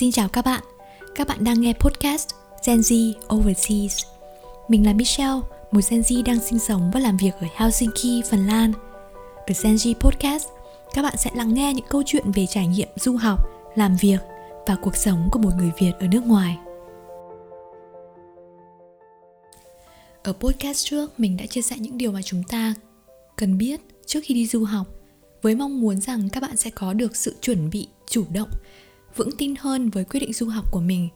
Xin chào các bạn đang nghe podcast Gen Z Overseas. Mình là Michelle, một Gen Z đang sinh sống và làm việc ở Helsinki, Phần Lan. Ở Gen Z Podcast, các bạn sẽ lắng nghe những câu chuyện về trải nghiệm du học, làm việc và cuộc sống của một người Việt ở nước ngoài. Ở podcast trước, mình đã chia sẻ những điều mà chúng ta cần biết trước khi đi du học, với mong muốn rằng các bạn sẽ có được sự chuẩn bị chủ động, vững tin hơn với quyết định du học của mình.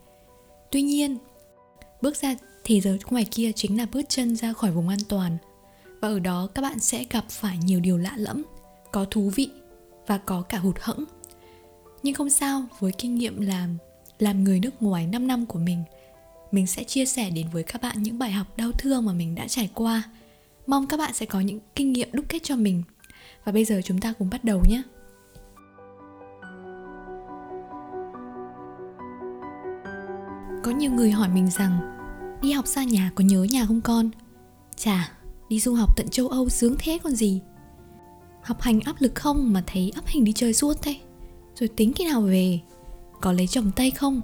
Tuy nhiên, bước ra thế giới ngoài kia chính là bước chân ra khỏi vùng an toàn, và ở đó các bạn sẽ gặp phải nhiều điều lạ lẫm, có thú vị và có cả hụt hẫng. Nhưng không sao, với kinh nghiệm làm người nước ngoài 5 năm của mình sẽ chia sẻ đến với các bạn những bài học đau thương mà mình đã trải qua. Mong các bạn sẽ có những kinh nghiệm đúc kết cho mình. Và bây giờ chúng ta cùng bắt đầu nhé. Có nhiều người hỏi mình rằng, đi học xa nhà có nhớ nhà không con? Chà, đi du học tận châu Âu sướng thế còn gì. Học hành áp lực không mà thấy ắp hình đi chơi suốt thế. Rồi tính khi nào về? Có lấy chồng Tây không?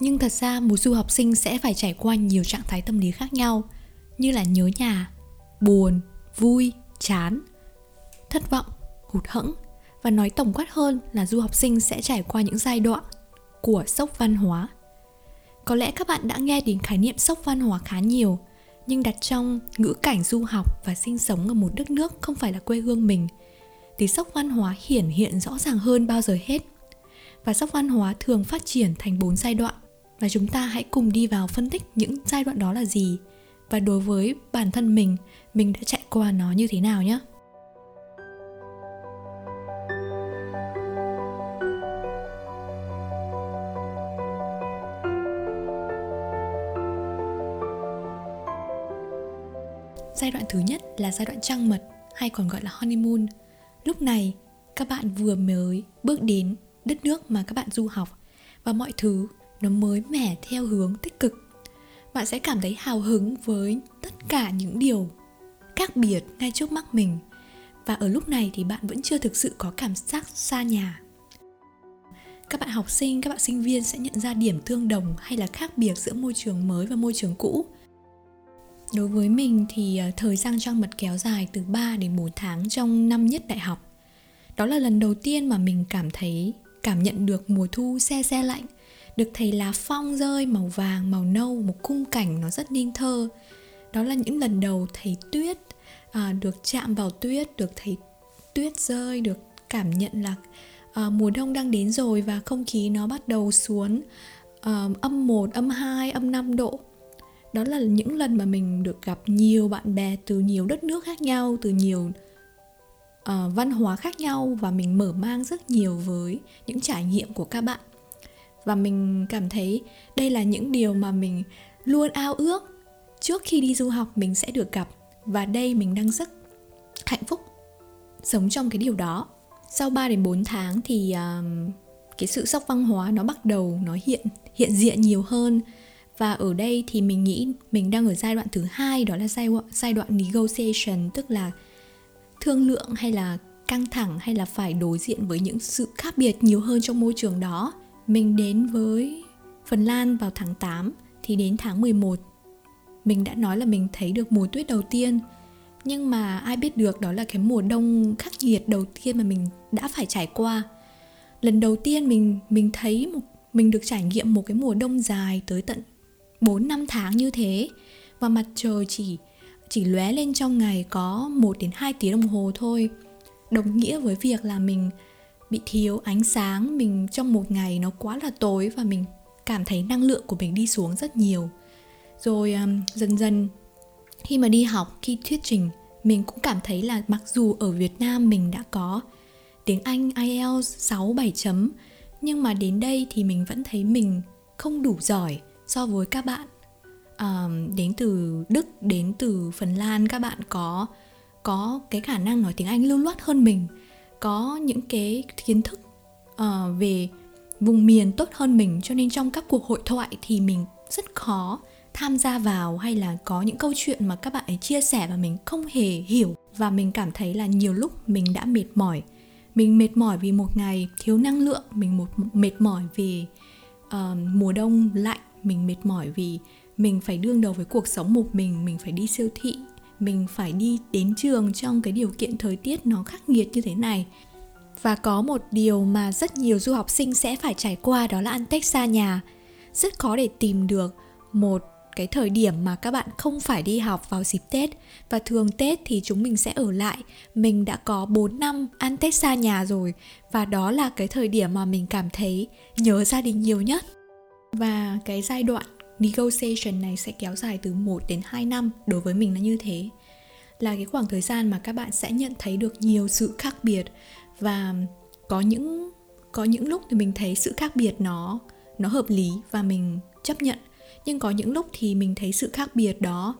Nhưng thật ra một du học sinh sẽ phải trải qua nhiều trạng thái tâm lý khác nhau, như là nhớ nhà, buồn, vui, chán, thất vọng, hụt hẫng. Và nói tổng quát hơn là du học sinh sẽ trải qua những giai đoạn của sốc văn hóa. Có lẽ các bạn đã nghe đến khái niệm sốc văn hóa khá nhiều, nhưng đặt trong ngữ cảnh du học và sinh sống ở một đất nước không phải là quê hương mình, thì sốc văn hóa hiển hiện rõ ràng hơn bao giờ hết. Và sốc văn hóa thường phát triển thành 4 giai đoạn, và chúng ta hãy cùng đi vào phân tích những giai đoạn đó là gì, và đối với bản thân mình đã chạy qua nó như thế nào nhé. Giai đoạn thứ nhất là giai đoạn trăng mật, hay còn gọi là honeymoon. Lúc này, các bạn vừa mới bước đến đất nước mà các bạn du học, và mọi thứ nó mới mẻ theo hướng tích cực. Bạn sẽ cảm thấy hào hứng với tất cả những điều khác biệt ngay trước mắt mình. Và ở lúc này thì bạn vẫn chưa thực sự có cảm giác xa nhà. Các bạn học sinh, các bạn sinh viên sẽ nhận ra điểm tương đồng hay là khác biệt giữa môi trường mới và môi trường cũ. Đối với mình thì thời gian trăng mật kéo dài từ 3 đến 4 tháng trong năm nhất đại học. Đó là lần đầu tiên mà mình cảm nhận được mùa thu se lạnh, được thấy lá phong rơi màu vàng, màu nâu, một khung cảnh nó rất nên thơ. Đó là những lần đầu thấy tuyết, được chạm vào tuyết, được thấy tuyết rơi, được cảm nhận là mùa đông đang đến rồi và không khí nó bắt đầu xuống âm 1, âm 2, âm 5 độ. Đó là những lần mà mình được gặp nhiều bạn bè từ nhiều đất nước khác nhau, từ nhiều văn hóa khác nhau, và mình mở mang rất nhiều với những trải nghiệm của các bạn. Và mình cảm thấy đây là những điều mà mình luôn ao ước trước khi đi du học mình sẽ được gặp, và đây mình đang rất hạnh phúc sống trong cái điều đó. Sau 3 đến 4 tháng thì cái sự sốc văn hóa nó bắt đầu nó hiện diện nhiều hơn. Và ở đây thì mình nghĩ mình đang ở giai đoạn thứ 2, đó là giai đoạn negotiation, tức là thương lượng hay là căng thẳng, hay là phải đối diện với những sự khác biệt nhiều hơn trong môi trường đó. Mình đến với Phần Lan vào tháng 8, thì đến tháng 11 mình đã nói là mình thấy được mùa tuyết đầu tiên. Nhưng mà ai biết được, đó là cái mùa đông khắc nghiệt đầu tiên mà mình đã phải trải qua. Lần đầu tiên mình được trải nghiệm một cái mùa đông dài tới tận 4-5 tháng như thế. Và mặt trời chỉ lóe lên trong ngày có 1 đến 2 tiếng đồng hồ thôi. Đồng nghĩa với việc là mình bị thiếu ánh sáng, mình trong một ngày nó quá là tối và mình cảm thấy năng lượng của mình đi xuống rất nhiều. Rồi dần dần khi mà đi học, khi thuyết trình, mình cũng cảm thấy là mặc dù ở Việt Nam mình đã có tiếng Anh IELTS 6-7 chấm, nhưng mà đến đây thì mình vẫn thấy mình không đủ giỏi so với các bạn đến từ Đức, đến từ Phần Lan. Các bạn có cái khả năng nói tiếng Anh lưu loát hơn mình, có những cái kiến thức về vùng miền tốt hơn mình, cho nên trong các cuộc hội thoại thì mình rất khó tham gia vào, hay là có những câu chuyện mà các bạn ấy chia sẻ và mình không hề hiểu. Và mình cảm thấy là nhiều lúc mình đã mệt mỏi, Mình mệt mỏi vì một ngày thiếu năng lượng, mình mệt mỏi vì mùa đông lạnh, mình mệt mỏi vì mình phải đương đầu với cuộc sống một mình phải đi siêu thị, mình phải đi đến trường trong cái điều kiện thời tiết nó khắc nghiệt như thế này. Và có một điều mà rất nhiều du học sinh sẽ phải trải qua, đó là ăn Tết xa nhà. Rất khó để tìm được một cái thời điểm mà các bạn không phải đi học vào dịp Tết. Và thường Tết thì chúng mình sẽ ở lại. Mình đã có 4 năm ăn Tết xa nhà rồi. Và đó là cái thời điểm mà mình cảm thấy nhớ gia đình nhiều nhất. Và cái giai đoạn negotiation này sẽ kéo dài từ 1 đến 2 năm. Đối với mình là như thế. Là cái khoảng thời gian mà các bạn sẽ nhận thấy được nhiều sự khác biệt. Và có những lúc thì mình thấy sự khác biệt nó hợp lý và mình chấp nhận. Nhưng có những lúc thì mình thấy sự khác biệt đó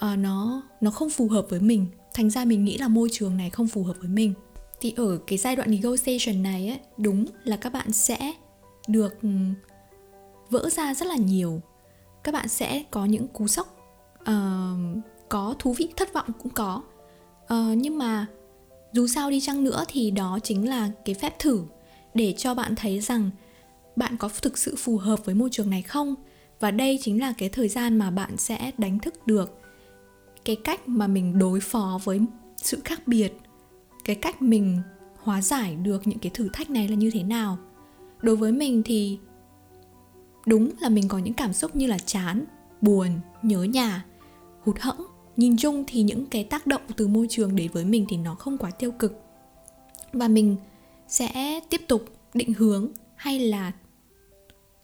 nó không phù hợp với mình. Thành ra mình nghĩ là môi trường này không phù hợp với mình. Thì ở cái giai đoạn negotiation này ấy, đúng là các bạn sẽ được vỡ ra rất là nhiều. Các bạn sẽ có những cú sốc, có thú vị, thất vọng cũng có. Nhưng mà dù sao đi chăng nữa thì đó chính là cái phép thử để cho bạn thấy rằng bạn có thực sự phù hợp với môi trường này không. Và đây chính là cái thời gian mà bạn sẽ đánh thức được cái cách mà mình đối phó với sự khác biệt, cái cách mình hóa giải được những cái thử thách này là như thế nào. Đối với mình thì đúng là mình có những cảm xúc như là chán, buồn, nhớ nhà, hụt hẫng. Nhìn chung thì những cái tác động từ môi trường đến với mình thì nó không quá tiêu cực. Và mình sẽ tiếp tục định hướng hay là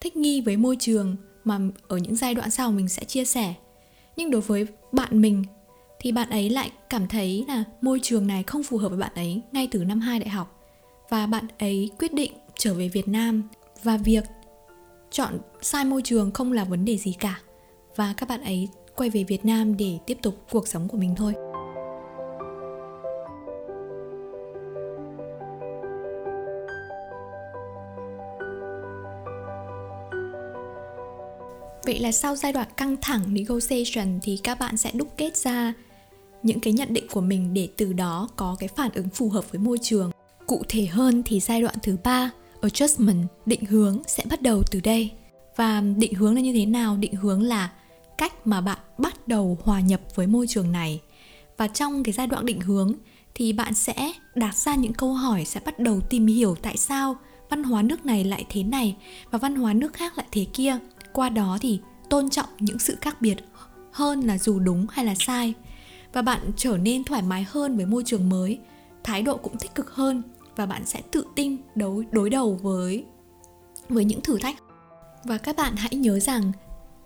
thích nghi với môi trường mà ở những giai đoạn sau mình sẽ chia sẻ. Nhưng đối với bạn mình thì bạn ấy lại cảm thấy là môi trường này không phù hợp với bạn ấy ngay từ năm 2 đại học. Và bạn ấy quyết định trở về Việt Nam. Và việc chọn sai môi trường không là vấn đề gì cả. Và các bạn ấy quay về Việt Nam để tiếp tục cuộc sống của mình thôi. Vậy là sau giai đoạn căng thẳng negotiation thì các bạn sẽ đúc kết ra những cái nhận định của mình để từ đó có cái phản ứng phù hợp với môi trường. Cụ thể hơn thì giai đoạn thứ 3, adjustment, định hướng sẽ bắt đầu từ đây. Và định hướng là như thế nào? Định hướng là cách mà bạn bắt đầu hòa nhập với môi trường này. Và trong cái giai đoạn định hướng thì bạn sẽ đặt ra những câu hỏi, sẽ bắt đầu tìm hiểu tại sao văn hóa nước này lại thế này và văn hóa nước khác lại thế kia. Qua đó thì tôn trọng những sự khác biệt hơn là dù đúng hay là sai. Và bạn trở nên thoải mái hơn với môi trường mới, thái độ cũng tích cực hơn. Và bạn sẽ tự tin đối đầu với những thử thách. Và các bạn hãy nhớ rằng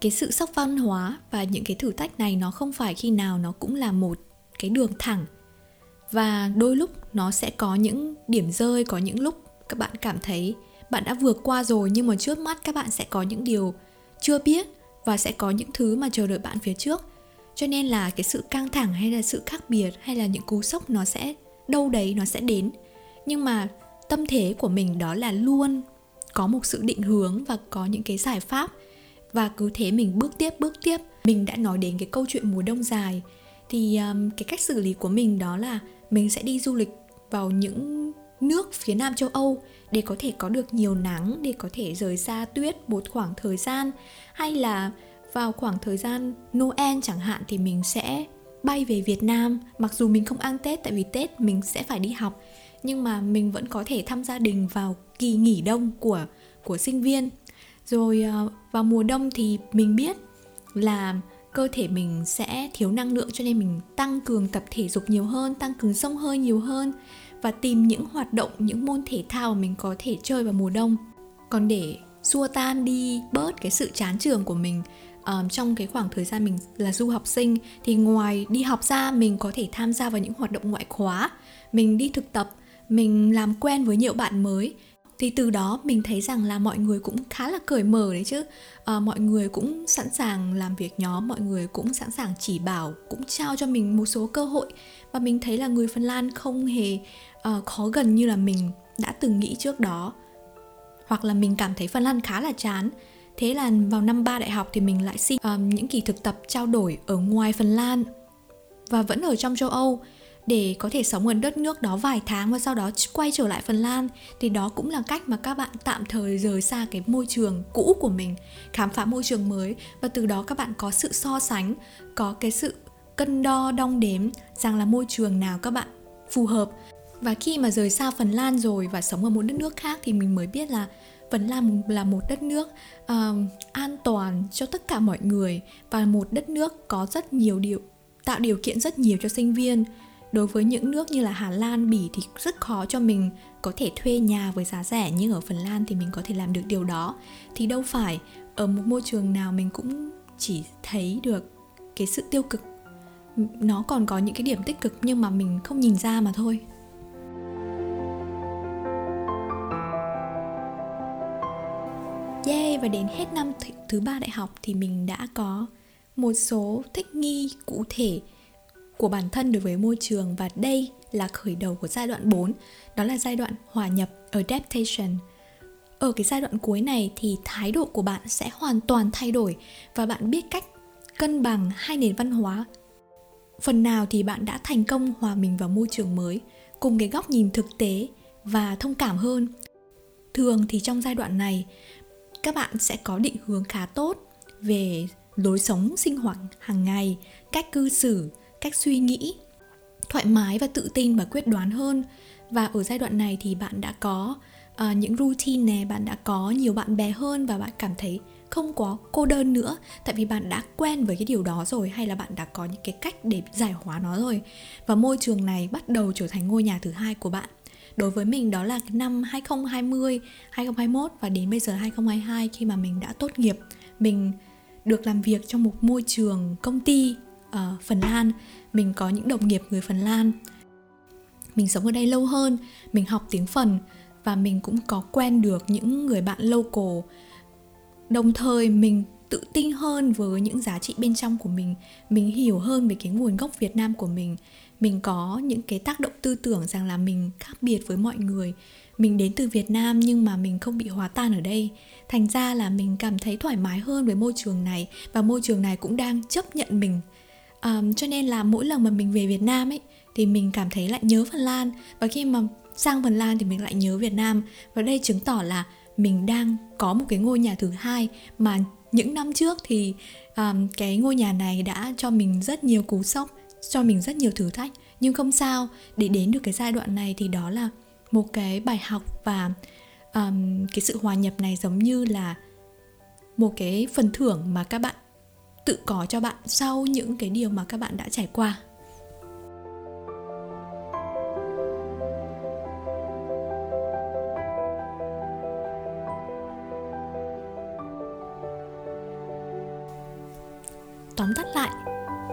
cái sự sốc văn hóa và những cái thử thách này nó không phải khi nào nó cũng là một cái đường thẳng. Và đôi lúc nó sẽ có những điểm rơi, có những lúc các bạn cảm thấy bạn đã vượt qua rồi nhưng mà trước mắt các bạn sẽ có những điều chưa biết và sẽ có những thứ mà chờ đợi bạn phía trước. Cho nên là cái sự căng thẳng hay là sự khác biệt hay là những cú sốc nó sẽ đâu đấy nó sẽ đến. Nhưng mà tâm thế của mình đó là luôn có một sự định hướng và có những cái giải pháp. Và cứ thế mình bước tiếp. Mình đã nói đến cái câu chuyện mùa đông dài. Thì cái cách xử lý của mình đó là mình sẽ đi du lịch vào những nước phía Nam châu Âu để có thể có được nhiều nắng, để có thể rời xa tuyết một khoảng thời gian. Hay là vào khoảng thời gian Noel chẳng hạn thì mình sẽ bay về Việt Nam. Mặc dù mình không ăn Tết tại vì Tết mình sẽ phải đi học, nhưng mà mình vẫn có thể thăm gia đình vào kỳ nghỉ đông của sinh viên. Rồi vào mùa đông thì mình biết là cơ thể mình sẽ thiếu năng lượng, cho nên mình tăng cường tập thể dục nhiều hơn, tăng cường xông hơi nhiều hơn và tìm những hoạt động, những môn thể thao mình có thể chơi vào mùa đông. Còn để xua tan đi bớt cái sự chán trường của mình trong cái khoảng thời gian mình là du học sinh thì ngoài đi học ra mình có thể tham gia vào những hoạt động ngoại khóa, mình đi thực tập, mình làm quen với nhiều bạn mới. Thì từ đó mình thấy rằng là mọi người cũng khá là cởi mở đấy chứ. Mọi người cũng sẵn sàng làm việc nhóm, mọi người cũng sẵn sàng chỉ bảo, cũng trao cho mình một số cơ hội. Và mình thấy là người Phần Lan không hề khó gần như là mình đã từng nghĩ trước đó. Hoặc là mình cảm thấy Phần Lan khá là chán. Thế là vào năm 3 đại học thì mình lại xin những kỳ thực tập trao đổi ở ngoài Phần Lan. Và vẫn ở trong châu Âu. để có thể sống ở đất nước đó vài tháng và sau đó quay trở lại Phần Lan. Thì đó cũng là cách mà các bạn tạm thời rời xa cái môi trường cũ của mình, khám phá môi trường mới, và từ đó các bạn có sự so sánh, có cái sự cân đo đong đếm rằng là môi trường nào các bạn phù hợp. Và khi mà rời xa Phần Lan rồi và sống ở một đất nước khác thì mình mới biết là Phần Lan là một đất nước an toàn cho tất cả mọi người, và một đất nước có rất nhiều điều, tạo điều kiện rất nhiều cho sinh viên. Đối với những nước như là Hà Lan, Bỉ thì rất khó cho mình có thể thuê nhà với giá rẻ, nhưng ở Phần Lan thì mình có thể làm được điều đó. Thì đâu phải ở một môi trường nào mình cũng chỉ thấy được cái sự tiêu cực, nó còn có những cái điểm tích cực nhưng mà mình không nhìn ra mà thôi. Và đến hết năm thứ ba đại học thì mình đã có một số thích nghi cụ thể của bản thân đối với môi trường, và đây là khởi đầu của giai đoạn 4, đó là giai đoạn hòa nhập, adaptation. Ở cái giai đoạn cuối này thì thái độ của bạn sẽ hoàn toàn thay đổi và bạn biết cách cân bằng hai nền văn hóa. Phần nào thì bạn đã thành công hòa mình vào môi trường mới cùng cái góc nhìn thực tế và thông cảm hơn. Thường thì trong giai đoạn này các bạn sẽ có định hướng khá tốt về lối sống sinh hoạt hàng ngày, cách cư xử, cách suy nghĩ, thoải mái và tự tin và quyết đoán hơn. Và ở giai đoạn này thì bạn đã có những routine này, bạn đã có nhiều bạn bè hơn và bạn cảm thấy không quá cô đơn nữa, tại vì bạn đã quen với cái điều đó rồi, hay là bạn đã có những cái cách để giải hóa nó rồi. Và môi trường này bắt đầu trở thành ngôi nhà thứ hai của bạn. Đối với mình đó là năm 2020, 2021 và đến bây giờ 2022, khi mà mình đã tốt nghiệp, mình được làm việc trong một môi trường công ty ở Phần Lan. Mình có những đồng nghiệp người Phần Lan. Mình sống ở đây lâu hơn, mình học tiếng Phần và mình cũng có quen được những người bạn local. Đồng thời mình tự tin hơn với những giá trị bên trong của mình hiểu hơn về cái nguồn gốc Việt Nam của mình. Mình có những cái tác động tư tưởng rằng là mình khác biệt với mọi người. Mình đến từ Việt Nam nhưng mà mình không bị hóa tan ở đây. Thành ra là mình cảm thấy thoải mái hơn với môi trường này, và môi trường này cũng đang chấp nhận mình. Cho nên là mỗi lần mà mình về Việt Nam ấy thì mình cảm thấy lại nhớ Phần Lan, và khi mà sang Phần Lan thì mình lại nhớ Việt Nam. Và đây chứng tỏ là mình đang có một cái ngôi nhà thứ hai, mà những năm trước thì cái ngôi nhà này đã cho mình rất nhiều cú sốc, cho mình rất nhiều thử thách. Nhưng không sao, để đến được cái giai đoạn này thì đó là một cái bài học. Và cái sự hòa nhập này giống như là một cái phần thưởng mà các bạn tự có cho bạn sau những cái điều mà các bạn đã trải qua. Tóm tắt lại,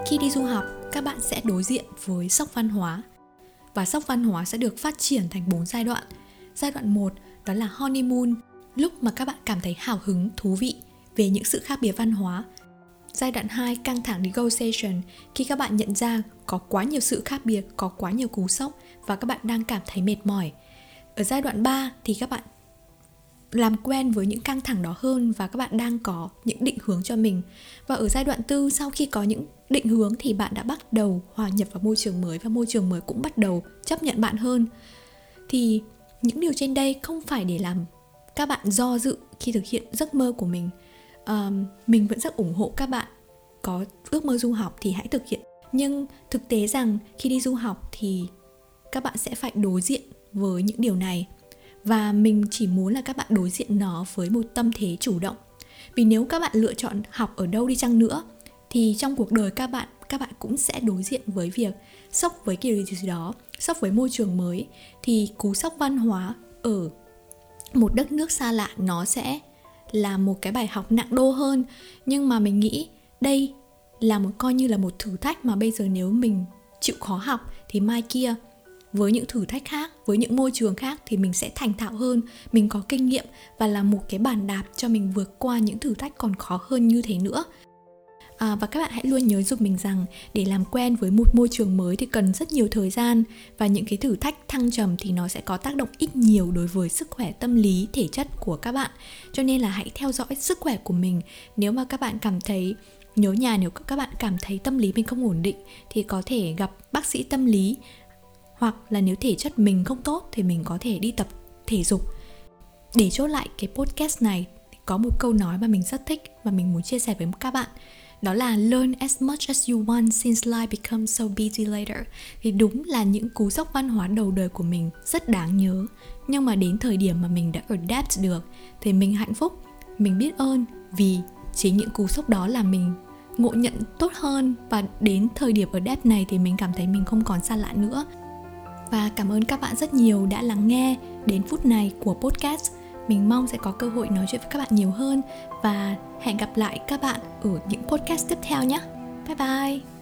khi đi du học, các bạn sẽ đối diện với sốc văn hóa. Và sốc văn hóa sẽ được phát triển thành 4 giai đoạn. Giai đoạn 1 đó là honeymoon, lúc mà các bạn cảm thấy hào hứng, thú vị về những sự khác biệt văn hóa. Giai đoạn 2, căng thẳng negotiation, khi các bạn nhận ra có quá nhiều sự khác biệt, có quá nhiều cú sốc và các bạn đang cảm thấy mệt mỏi. Ở giai đoạn 3 thì các bạn làm quen với những căng thẳng đó hơn và các bạn đang có những định hướng cho mình. Và ở giai đoạn 4, sau khi có những định hướng thì bạn đã bắt đầu hòa nhập vào môi trường mới, và môi trường mới cũng bắt đầu chấp nhận bạn hơn. Thì những điều trên đây không phải để làm các bạn do dự khi thực hiện giấc mơ của mình. Mình vẫn rất ủng hộ các bạn có ước mơ du học thì hãy thực hiện. Nhưng thực tế rằng khi đi du học thì các bạn sẽ phải đối diện với những điều này. Và mình chỉ muốn là các bạn đối diện nó với một tâm thế chủ động. Vì nếu các bạn lựa chọn học ở đâu đi chăng nữa thì trong cuộc đời các bạn cũng sẽ đối diện với việc sốc với kiểu gì đó, sốc với môi trường mới. Thì cú sốc văn hóa ở một đất nước xa lạ nó sẽ là một cái bài học nặng đô hơn. Nhưng mà mình nghĩ đây là coi như là một thử thách mà bây giờ nếu mình chịu khó học thì mai kia với những thử thách khác, với những môi trường khác thì mình sẽ thành thạo hơn, mình có kinh nghiệm và là một cái bàn đạp cho mình vượt qua những thử thách còn khó hơn như thế nữa. Và các bạn hãy luôn nhớ giúp mình rằng để làm quen với một môi trường mới thì cần rất nhiều thời gian, và những cái thử thách thăng trầm thì nó sẽ có tác động ít nhiều đối với sức khỏe tâm lý, thể chất của các bạn. Cho nên là hãy theo dõi sức khỏe của mình. Nếu mà các bạn cảm thấy nhớ nhà, nếu các bạn cảm thấy tâm lý mình không ổn định thì có thể gặp bác sĩ tâm lý hoặc là nếu thể chất mình không tốt thì mình có thể đi tập thể dục. Để chốt lại cái podcast này, có một câu nói mà mình rất thích và mình muốn chia sẻ với các bạn, đó là learn as much as you want since life becomes so busy later. Thì đúng là những cú sốc văn hóa đầu đời của mình rất đáng nhớ, nhưng mà đến thời điểm mà mình đã adapt được thì mình hạnh phúc, mình biết ơn, vì chính những cú sốc đó là mình ngộ nhận tốt hơn, và đến thời điểm adapt này thì mình cảm thấy mình không còn xa lạ nữa. Và cảm ơn các bạn rất nhiều đã lắng nghe đến phút này của podcast. Mình mong sẽ có cơ hội nói chuyện với các bạn nhiều hơn, và hẹn gặp lại các bạn ở những podcast tiếp theo nhé. Bye bye!